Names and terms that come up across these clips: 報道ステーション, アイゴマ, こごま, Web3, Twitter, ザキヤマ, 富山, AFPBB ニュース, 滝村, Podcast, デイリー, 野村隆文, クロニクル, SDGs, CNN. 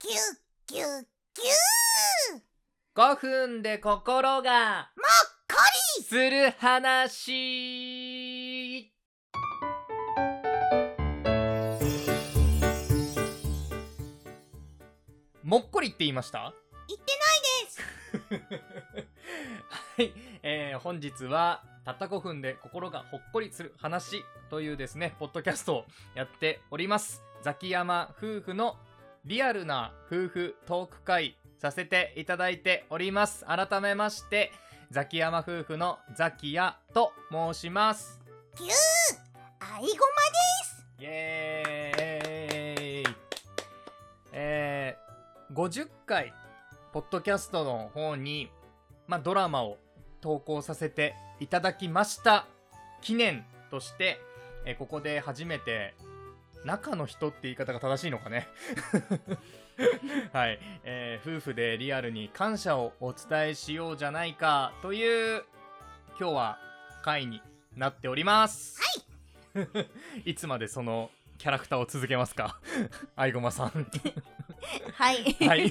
キュッキュッキュー。5分で心がもっこりする話。もっこりって言いました？言ってないですはい、本日はたった5分で心がほっこりする話というですねポッドキャストをやっております。ザキヤマ夫婦のリアルな夫婦トーク会させていただいております。改めましてザキヤマ夫婦のザキヤと申します。キューアイゴマです。イエーイ。50回ポッドキャストの方に、ドラマを投稿させていただきました記念として、ここで初めて中の人って言い方が正しいのかねはい、夫婦でリアルに感謝をお伝えしようじゃないかという今日は回になっております。はいいつまでそのキャラクターを続けますかアイゴマさんはいはい、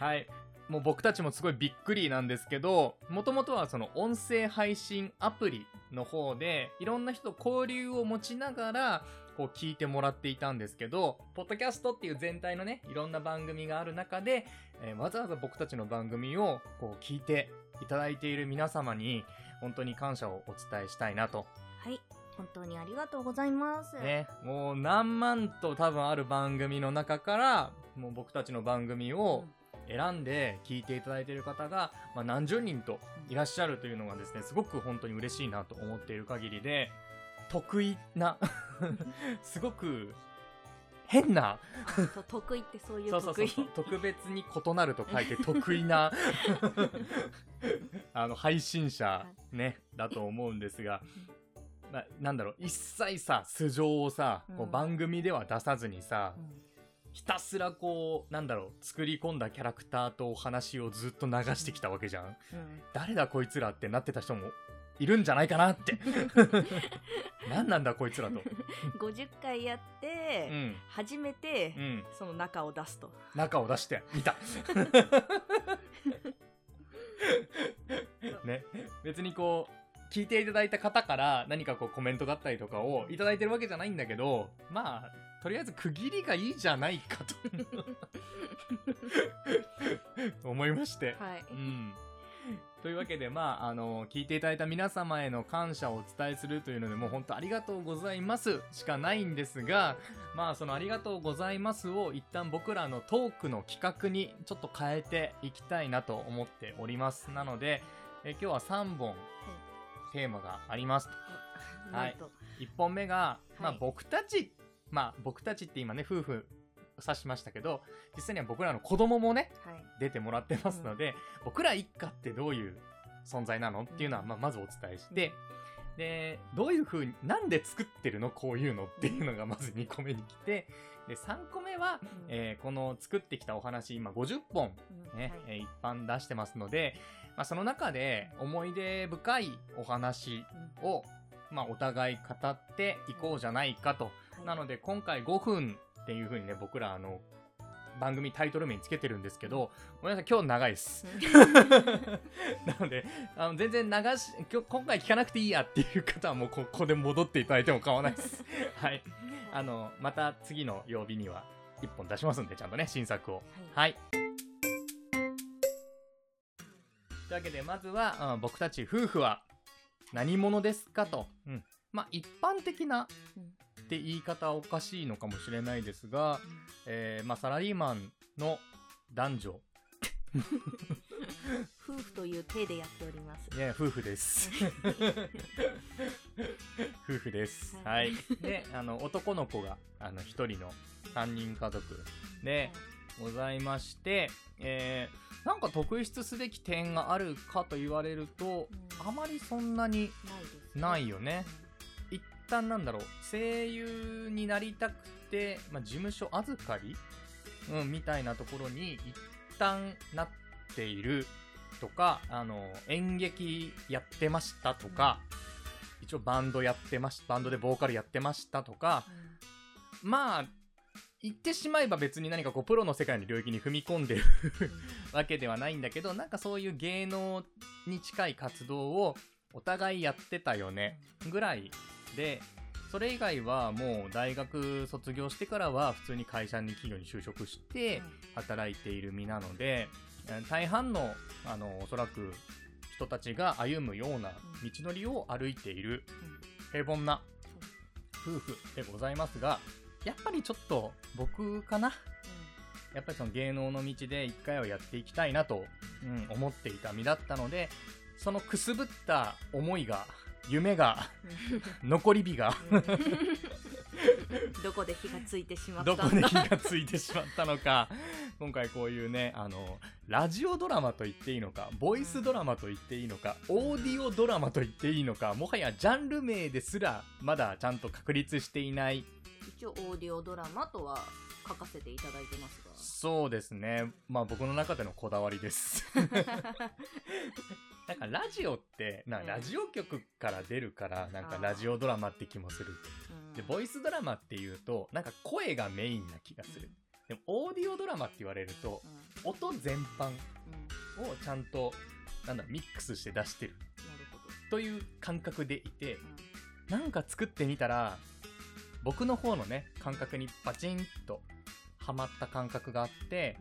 はい、もう僕たちもすごいびっくりなんですけど、もともとはその音声配信アプリの方でいろんな人と交流を持ちながらこう聞いてもらっていたんですけど、ポッドキャストっていう全体のねいろんな番組がある中で、わざわざ僕たちの番組をこう聞いていただいている皆様に本当に感謝をお伝えしたいなと。はい、本当にありがとうございます、ね、もう何万と多分ある番組の中からもう僕たちの番組を選んで聞いていただいている方が、何十人といらっしゃるというのがですねすごく本当に嬉しいなと思っている限りで、得意なすごく変な得意ってそういう得意特別に異なると書いて得意な配信者、ね、だと思うんですがなんだろう、一切さ素性をさ、こう番組では出さずにさ、ひたすらこうなんだろう作り込んだキャラクターとお話をずっと流してきたわけじゃん、誰だこいつらってなってた人もいるんじゃないかなって何なんだこいつらと50回やって、初めて、その中を出して見た、ね、別にこう聞いていただいた方から何かこうコメントだったりとかをいただいてるわけじゃないんだけど、とりあえず区切りがいいじゃないかと思いまして、はい、というわけで、聞いていただいた皆様への感謝をお伝えするというので、もう本当ありがとうございますしかないんですが、そのありがとうございますを一旦僕らのトークの企画にちょっと変えていきたいなと思っております。なので今日は3本テーマがあります。はい、1本目が、僕たちって今ね夫婦指しましたけど、実際には僕らの子供もね、出てもらってますので、僕ら一家ってどういう存在なのっていうのは、まずお伝えして、でどういう風になんで作ってるのこういうのっていうのがまず2個目に来て、で3個目は、この作ってきたお話今50本、一般出してますので、その中で思い出深いお話を、お互い語っていこうじゃないかと、なので今回5分っていう風にね僕ら番組タイトル名につけてるんですけど、ごめんなさい今日長いですなので全然今回聞かなくていいやっていう方はもうここで戻っていただいても構わないですはい、また次の曜日には1本出しますんで、ちゃんとね新作を。はい、というわけでまずは、僕たち夫婦は何者ですかと、一般的なって言い方はおかしいのかもしれないですが、サラリーマンの男女夫婦という体でやっております。いや夫婦です夫婦です、はい、で男の子が一人の3人家族でございまして、なんか特筆すべき点があるかと言われると、あまりそんなにないよね。一旦声優になりたくて、事務所預かり、みたいなところに一旦なっているとか、演劇やってましたとか、一応バンドでボーカルやってましたとか、言ってしまえば別に何かこうプロの世界の領域に踏み込んでるわけではないんだけど、なんかそういう芸能に近い活動をお互いやってたよねぐらいで、それ以外はもう大学卒業してからは普通に会社に企業に就職して働いている身なので、大半のおそらく人たちが歩むような道のりを歩いている平凡な夫婦でございますが、やっぱりちょっと僕かな、やっぱりその芸能の道で一回はやっていきたいなと思っていた身だったので、そのくすぶった思いが、夢が、残り火がどこで火がついてしまったのか、今回こういうね、ラジオドラマと言っていいのか、ボイスドラマと言っていいのか、オーディオドラマと言っていいのか、もはやジャンル名ですらまだちゃんと確立していない、一応オーディオドラマとは書かせていただいてますが、そうですね、まあ僕の中でのこだわりですなんかラジオってラジオ局から出るから、なんかラジオドラマって気もする。でボイスドラマっていうとなんか声がメインな気がする。でもオーディオドラマって言われると音全般をちゃんとなんだミックスして出してるという感覚でいて、なんか作ってみたら僕の方のね感覚にバチンとはまった感覚があって、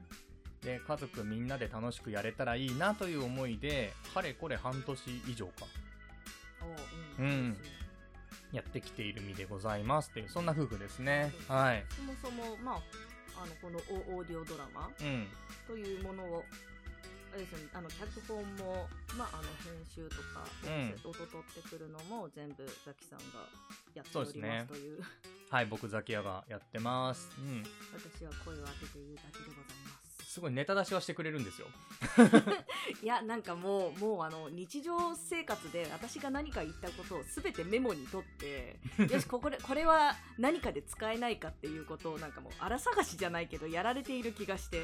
で家族みんなで楽しくやれたらいいなという思いでかれこれ半年以上か、やってきている身でございますっていう、そんな夫婦ですね。はい、そもそも、このオーディオドラマというものを、脚本も、編集とか音取ってくるのも全部ザキさんがやっておりますという、はい、僕ザキヤがやってます、私は声を当てているだけでございます。すごいネタ出しはしてくれるんですよいやなんかもう日常生活で私が何か言ったことを全てメモに取ってよしこれは何かで使えないかっていうことをなんかもう荒探しじゃないけどやられている気がして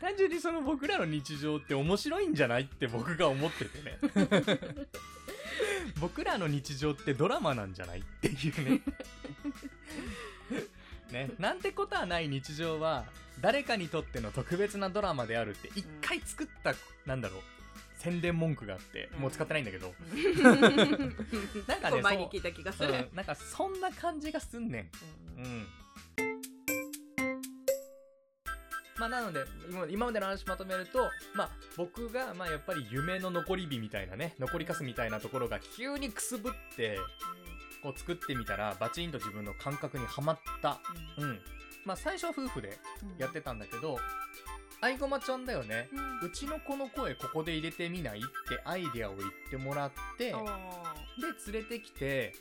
単純にその僕らの日常って面白いんじゃないって僕が思っててね僕らの日常ってドラマなんじゃないっていうねね、なんてことはない日常は誰かにとっての特別なドラマであるって一回作った、なんだろう宣伝文句があって、もう使ってないんだけどなんかね前に聞いた気がする、なんかそんな感じがすんねん、まあなので今までの話まとめると、僕がやっぱり夢の残り火みたいなね、残りかすみたいなところが急にくすぶってこう作ってみたらバチンと自分の感覚にはまった、最初は夫婦でやってたんだけど、アイゴマちゃんだよね、うちの子の声ここで入れてみないってアイデアを言ってもらって、で連れてきて、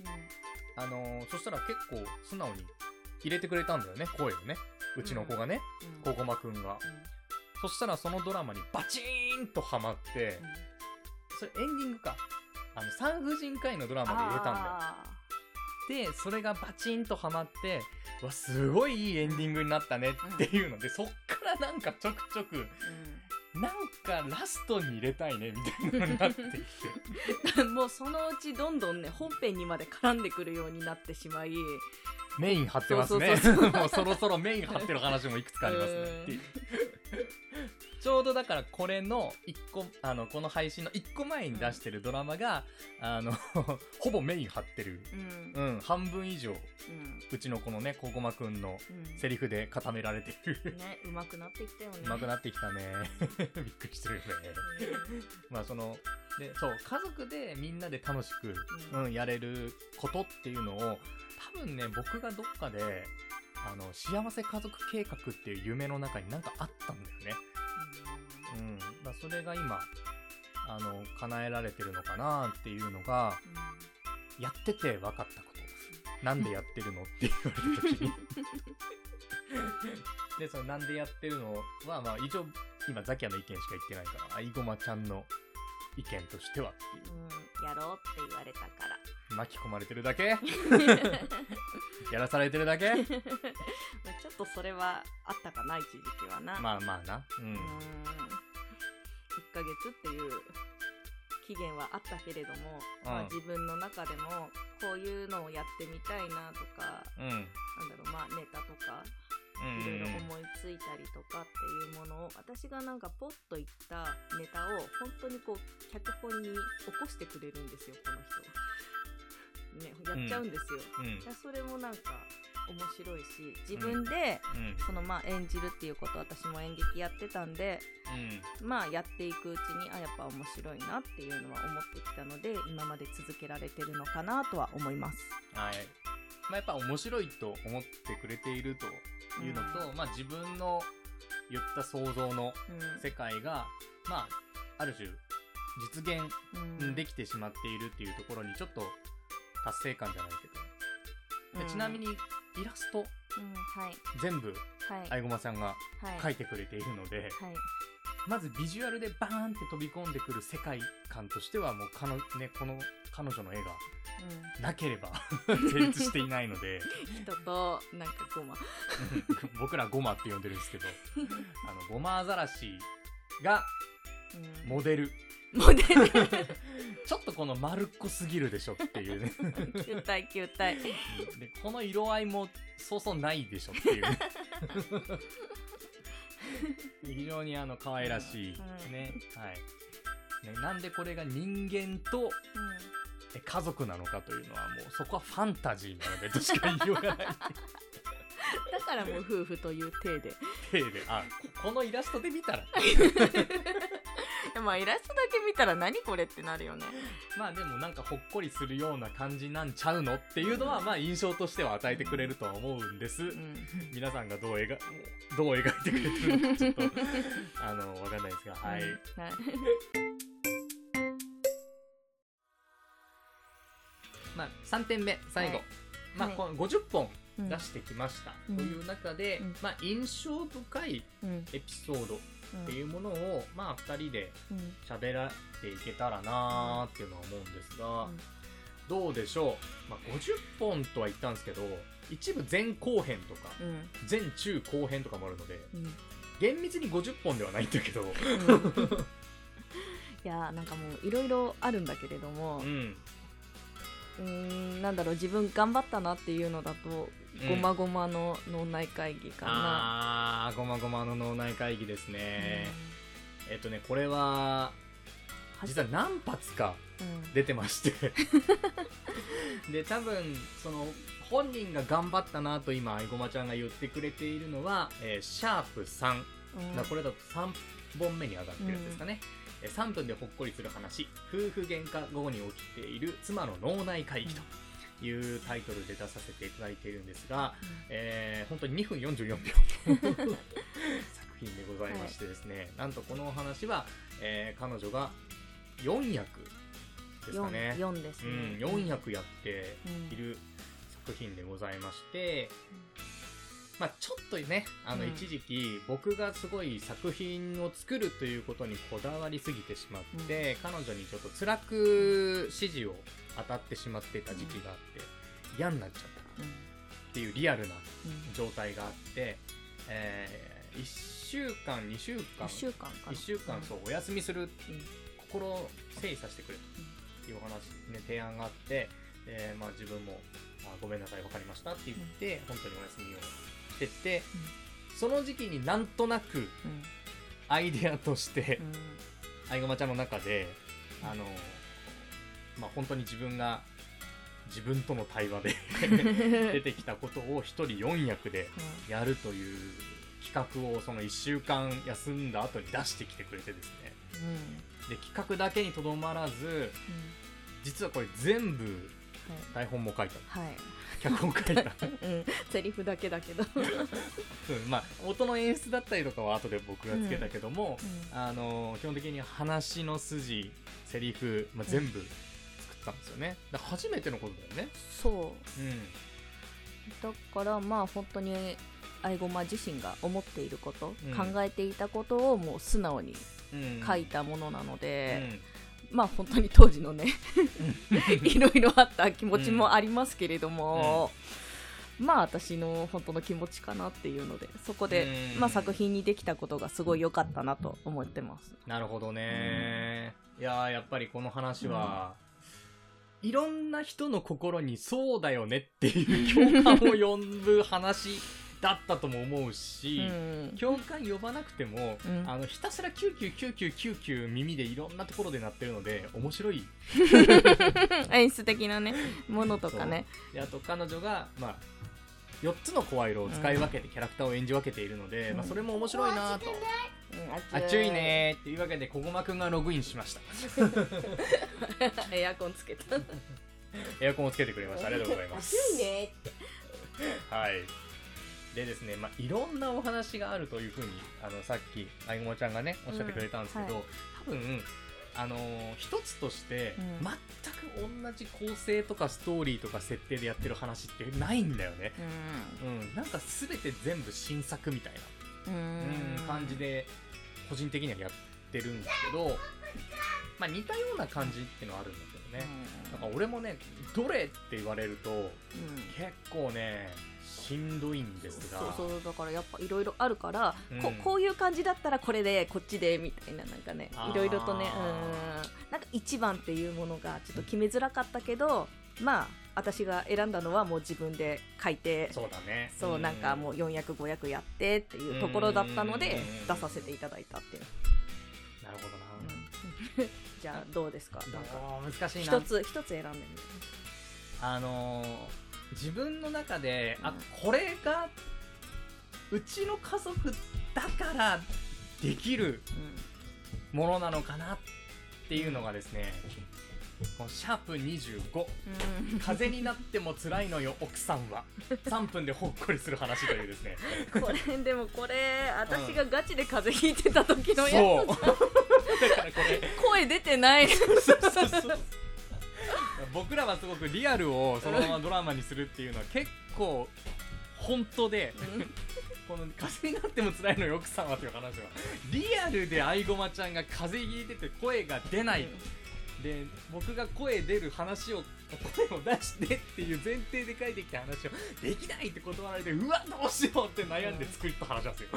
そしたら結構素直に入れてくれたんだよね、声をね、うちの子がね、こごまくんが、そしたらそのドラマにバチーンとはまって、それエンディングか、産婦人科医のドラマで入れたんだよ。でそれがバチンとハマって、わすごいいいエンディングになったねっていうので、そっからなんかちょくちょく、なんかラストに入れたいねみたいなのになってきてもうそのうちどんどんね本編にまで絡んでくるようになってしまい、メイン張ってますね。もうそろそろメイン張ってる話もいくつかありますねっていうちょうどだからこれの1個この配信の1個前に出してるドラマが、ほぼメイン張ってる、半分以上、うちのこのねこごまくんのセリフで固められてるね、うまくなってきたよねうまくなってきたねびっくりしてるよねまあそのでそう家族でみんなで楽しく、やれることっていうのを多分ね僕がどっかで幸せ家族計画っていう夢の中になんかあったんだよね。だそれが今叶えられてるのかなっていうのが、やってて分かったこと、なんでやってるのって言われた時にでそのなんでやってるのは、一応今ザキヤの意見しか言ってないからアイゴマちゃんの意見としてはっていう、やろうって言われたから巻き込まれてるだけやらされてるだけちょっとそれはあったかな、一時期はな、まあな、1ヶ月っていう期限はあったけれども、自分の中でもこういうのをやってみたいなとか、うん、なんだろう、まあネタとかいろいろ思いついたりとかっていうものを、私がなんかポッと言ったネタを本当にこう脚本に起こしてくれるんですよ、この人ね、やっちゃうんですよ、うん、じゃあそれもなんか面白いし、自分で、うん、そのまあ演じるっていうこと、私も演劇やってたんで、うん、まあやっていくうちに、あ、やっぱ面白いなっていうのは思ってきたので、今まで続けられてるのかなとは思います。はい、まあ、やっぱ面白いと思ってくれているというのと、うん、まあ自分の言った想像の世界が、うん、まあある種実現できてしまっているっていうところにちょっと達成感じゃないけど、うん、ちなみにイラスト、うん、はい、全部、はい、あいごまさんが描いてくれているので、はいはい、まずビジュアルでバーンって飛び込んでくる世界観としてはもうね、この彼女の絵がなければ成立していないので人となんかゴマ僕らゴマって呼んでるんですけどあのゴマアザラシがモデル、うんちょっとこの丸っこすぎるでしょっていうね球体球体で、この色合いもそうそうないでしょっていう非常に可愛らしいね、うん、はい、ね、なんでこれが人間と、うん、家族なのかというのはもうそこはファンタジーなのでとしか言いようがないだからもう夫婦という体であ、このイラストで見たらまあイラストだけ見たら何これってなるよね。まあでもなんかほっこりするような感じなんちゃうのっていうのは、まあ印象としては与えてくれるとは思うんです、うん、皆さんがどう描いてくれてるのかちょっとわかんないですが、はい、うん、はい、まあ3点目最後、はい、まあ、はい、この50本出してきました、うん、という中で、うん、まあ印象深いエピソード、うんっていうものを、まあ2人で喋らっていけたらなーっていうのは思うんですが、うん、どうでしょう、まあ、50本とは言ったんですけど、一部前後編とか、うん、前中後編とかもあるので、うん、厳密に50本ではないんだけど、うん、いやーなんかもういろいろあるんだけれども、うん、なんだろう、自分頑張ったなっていうのだとごまごまの脳内会議かな、うん、あー、ごまごまの脳内会議ですね、うん、これは実は何発か出てまして、うん、で多分その本人が頑張ったなと今あいごまちゃんが言ってくれているのは、シャープ3、うん、これだと3本目に上がってるんですかね、うん、3分でほっこりする話、夫婦喧嘩後に起きている妻の脳内会議と、うん、いうタイトルで出させていただいているんですが、うん、本当に2分44秒作品でございましてですね、はい、なんとこのお話は、彼女が4役ですかね、4ですね、うん、4役やっている作品でございまして、うん、まあ、ちょっとね、うん、一時期僕がすごい作品を作るということにこだわりすぎてしまって、うん、彼女にちょっと辛く指示を当たってしまってた時期があって、うん、嫌になっちゃったっていうリアルな状態があって、うん、1週間そう、お休みする、心を整理させてくれというお話、ね、提案があって、まあ、自分も、まあ、ごめんなさい分かりましたって言って、うん、本当にお休みをしてって、うん、その時期になんとなく、うん、アイデアとして、うん、あいごまちゃんの中で、うん、まあ、本当に自分との対話で出てきたことを一人4役でやるという企画をその1週間休んだ後に出してきてくれてですね、うん、で企画だけにとどまらず、うん、実はこれ全部台本も書いた、はい、脚本書いた、うん、セリフだけだけど、うん、まあ、音の演出だったりとかは後で僕がつけたけども、うんうん、基本的に話の筋、セリフ、まあ、全部、うん、んですよね。だから初めてのことだよね。そう、うん、だからまあ本当にあいごま自身が思っていること、うん、考えていたことをもう素直に書いたものなので、うん、まあ本当に当時のねいろいろあった気持ちもありますけれども、うんうん、まあ私の本当の気持ちかなっていうので、そこで、うん、まあ、作品にできたことがすごい良かったなと思ってます。なるほどね、うん、いや、やっぱりこの話は、うん、いろんな人の心にそうだよねっていう共感を呼ぶ話だったとも思うし、うん、共感呼ばなくても、うん、ひたすら999999耳でいろんなところで鳴ってるので面白い演出的なねものとかね。であと彼女が、まあ、4つの声色を使い分けてキャラクターを演じ分けているので、うんまあ、それも面白いなと。あっちゅいねーというわけでこごまくんがログインしましたエアコンつけたエアコンをつけてくれました。ありがとうございます。あっちゅいねってはいでですね、まあ、いろんなお話があるというふうにさっきあいごまちゃんがねおっしゃってくれたんですけど、うんはい、多分一つとして、うん、全く同じ構成とかストーリーとか設定でやってる話ってないんだよね、うんうん、なんか全て全部新作みたいな感じで個人的にはやってるんだけど、まあ、似たような感じっていうのはあるんだけどね、うん、なんか俺もねどれって言われると、うん、結構ねしんどいんですが、そうそうだからやっぱいろいろあるから、うん、こういう感じだったらこれでこっちでみたいななんかねいろいろとねなんか一番っていうものがちょっと決めづらかったけど、まあ私が選んだのはもう自分で書いてそうだねそうなんかもう4役5役やってっていうところだったので出させていただいたっていう。なるほどな、うん、じゃあどうですか、なんか難しいな一つ選んでみる。自分の中で、あ、これがうちの家族だからできるものなのかなっていうのがですね、シャープ25、うん、風になっても辛いのよ奥さんは3分でほっこりする話というですねこれでもこれ私がガチで風邪ひいてた時のやつじゃん、そうだからこれ声出てないそう僕らはすごくリアルをそのままドラマにするっていうのは結構本当でこの風になっても辛いのよ奥さんはという話はリアルであいごまちゃんが風邪ひいてて声が出ないで僕が声出る話を声を出してっていう前提で書いてきた話をできないって断られてうわどうしようって悩んで作った話なんですよ、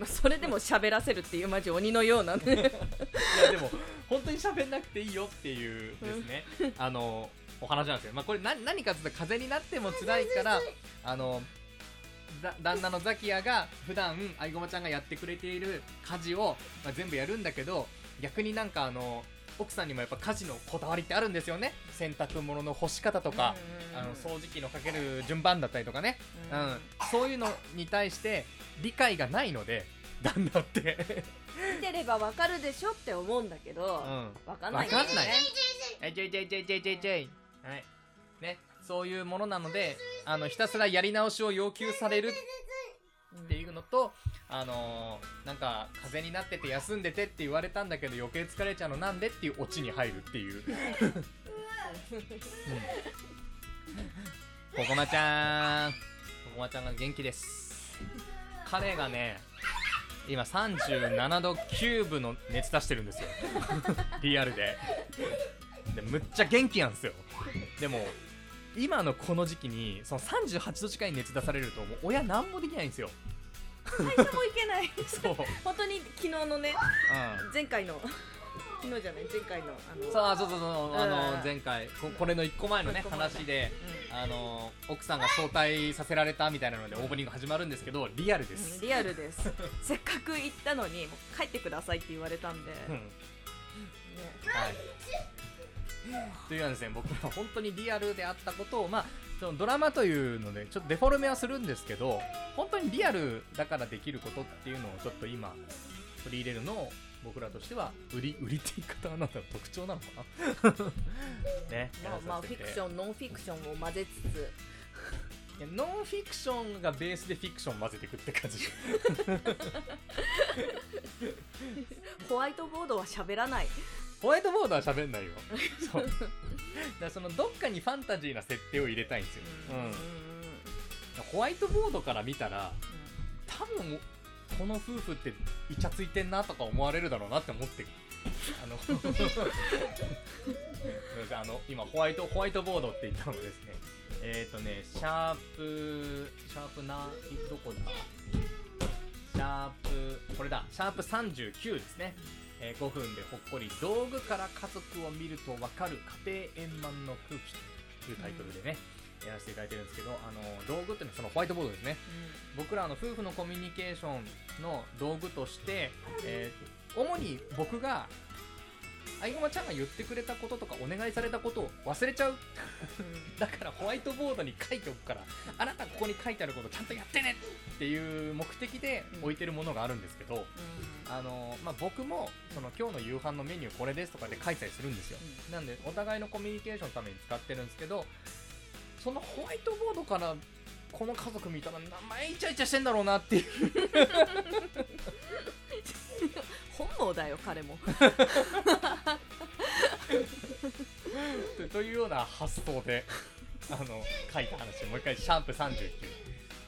うん、それでも喋らせるっていうマジ鬼のようなねいやでも本当に喋んなくていいよっていうですね、うん、お話なんですよ、まあ、これ 何かって言ったら風になっても辛いから旦那のザキヤが普段あいごまちゃんがやってくれている家事を、まあ、全部やるんだけど逆になんか奥さんにもやっぱ家事のこだわりってあるんですよね。洗濯物の干し方とか、うんうんうん、掃除機のかける順番だったりとかね、うんうん、そういうのに対して理解がないので旦那って見てればわかるでしょって思うんだけど、わかんないね。わかんない。はいね、そういうものなので、ひたすらやり直しを要求されるっていうのと、なんか風邪になってて休んでてって言われたんだけど余計疲れちゃうのなんでっていうオチに入るっていうこごまちゃんが元気です。彼がね今37度9分の熱出してるんですよリアルでむっちゃ元気なんですよ。でも今のこの時期にその38度近い熱出されるともう親なんもできないんですよ。会社も行けないそう本当に昨日のね、うん、前回の昨日じゃない前回の前回 これの1個前のね話で、うん、奥さんが早退させられたみたいなのでオープニング始まるんですけどリアルです、うん、リアルですせっかく行ったのにもう帰ってくださいって言われたんで、うんねはい、というようなですね僕は本当にリアルであったことを、まあ、そのドラマというのでちょっとデフォルメはするんですけど本当にリアルだからできることっていうのをちょっと今取り入れるのを僕らとしては売りって言い方はなんか特徴なのかな、ねまあ、フィクションノンフィクションを混ぜつついやノンフィクションがベースでフィクション混ぜてくって感じホワイトボードは喋らないホワイトボードは喋んないよそうだからそのどっかにファンタジーな設定を入れたいんですよ、うんうん、ホワイトボードから見たら多分この夫婦ってイチャついてんなとか思われるだろうなって思ってる今ホワイトボードって言ったのがですねシャープなどこだシャープこれだシャープ39ですね、5分でほっこり道具から家族を見るとわかる家庭円満の空気というタイトルでね、やらせていただいてるんですけど、道具っていうのはそのホワイトボードですね、僕ら夫婦のコミュニケーションの道具として、主に僕があいごまちゃんが言ってくれたこととかお願いされたことを忘れちゃうだからホワイトボードに書いておくから、あなたここに書いてあることちゃんとやってねっていう目的で置いてるものがあるんですけど、僕もその今日の夕飯のメニューこれですとかで書いたりするんですよ。なんでお互いのコミュニケーションのために使ってるんですけど、そのホワイトボードからこの家族見たら名前イチャイチャしてんだろうなっていう本能だよ彼もというような発想で書いた話、もう一回シャープ39、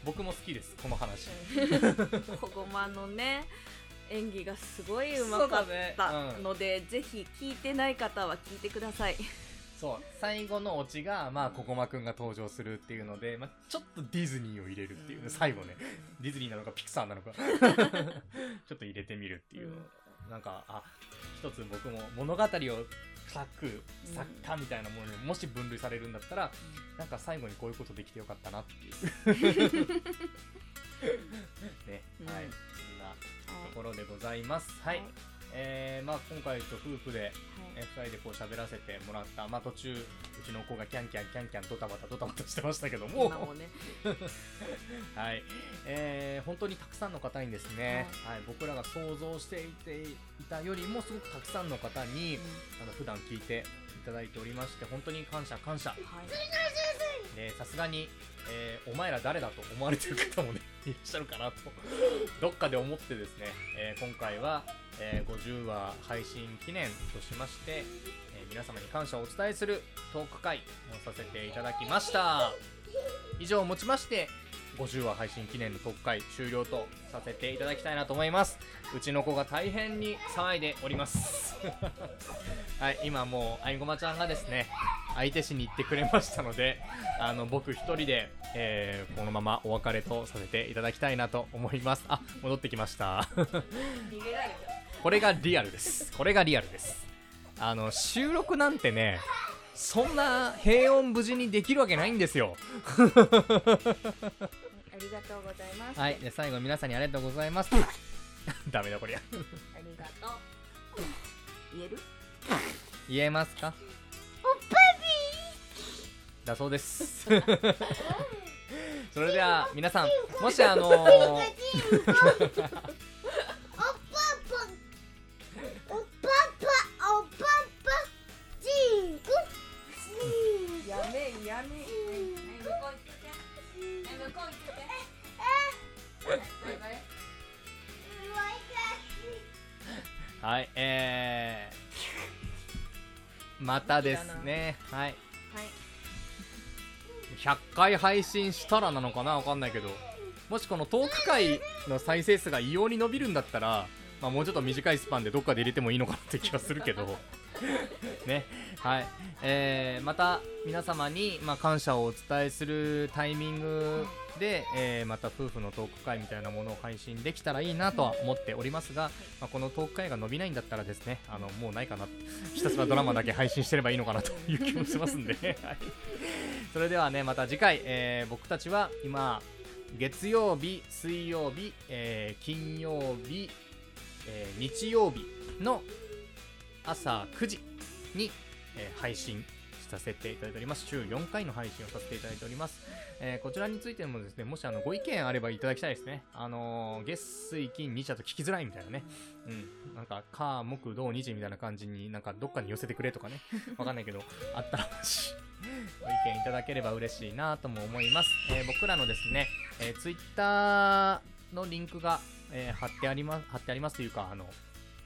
僕も好きですこの話小駒のね演技がすごいうまかったので、ぜひ聞いてない方は聞いてください。そう最後のオチが、ここまくんが登場するっていうので、ちょっとディズニーを入れるっていう、最後ねディズニーなのかピクサーなのかちょっと入れてみるっていう、なんか一つ僕も物語を書く作家みたいなものにもし分類されるんだったら、なんか最後にこういうことできてよかったなっていうね、はい、そんなところでございます。はい、はい今回夫婦で、2人でこう喋らせてもらった、途中うちの子がキャンキャンキャンキャンドタバタしてましたけども、今もねはい、本当にたくさんの方にですね、はい、僕らが想像していたよりもすごくたくさんの方に、普段聞いていただいておりまして、本当に感謝、さすがに、お前ら誰だと思われてる方もねいらっしゃるかなとどっかで思ってですね、今回は、50話配信記念としまして、皆様に感謝をお伝えするトーク会をさせていただきました。以上をもちまして50話配信記念のトーク会終了とさせていただきたいなと思います。うちの子が大変に騒いでおります、はい、今もうあいごまちゃんがですね相手しに行ってくれましたので、僕一人で、このままお別れとさせていただきたいなと思います。あ、戻ってきましたこれがリアルです。収録なんてねそんな平穏無事にできるわけないんですよありがとうございます。はい、で最後皆さんにありがとうございますダメだこりゃありがとう言える？言えますか？おっぱびだそうですそれでは皆さん、もしはい、またですね、はい、100回配信したらなのかなわかんないけど、もしこのトーク回の再生数が異様に伸びるんだったら、もうちょっと短いスパンでどっかで入れてもいいのかなって気がするけどね、はい、また皆様に、感謝をお伝えするタイミングで、また夫婦のトーク会みたいなものを配信できたらいいなとは思っておりますが、このトーク会が伸びないんだったらですね、もうないかな、ひたすらドラマだけ配信してればいいのかなという気もしますんで、はい、それではねまた次回、僕たちは今月曜日、水曜日、金曜日、日曜日の朝9時に、配信させていただいております。週4回の配信をさせていただいております、こちらについてもですね、もしご意見あればいただきたいですね。月水金2社と聞きづらいみたいなね、なんか火木土日みたいな感じになんかどっかに寄せてくれとかねわかんないけどあったらご意見いただければ嬉しいなとも思います。僕らのですね、Twitter のリンクが、貼ってありますというか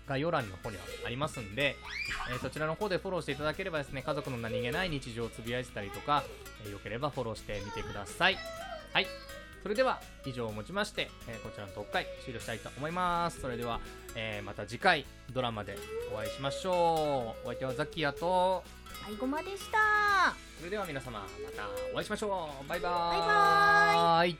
概要欄の方にはありますんで、そちらの方でフォローしていただければですね、家族の何気ない日常をつぶやいてたりとか、よければフォローしてみてください。はい、それでは以上をもちまして、こちらのトーク会終了したいと思います。それでは、また次回ドラマでお会いしましょう。お相手はザキヤとあいごまでした。それでは皆様またお会いしましょう。バイバーイ。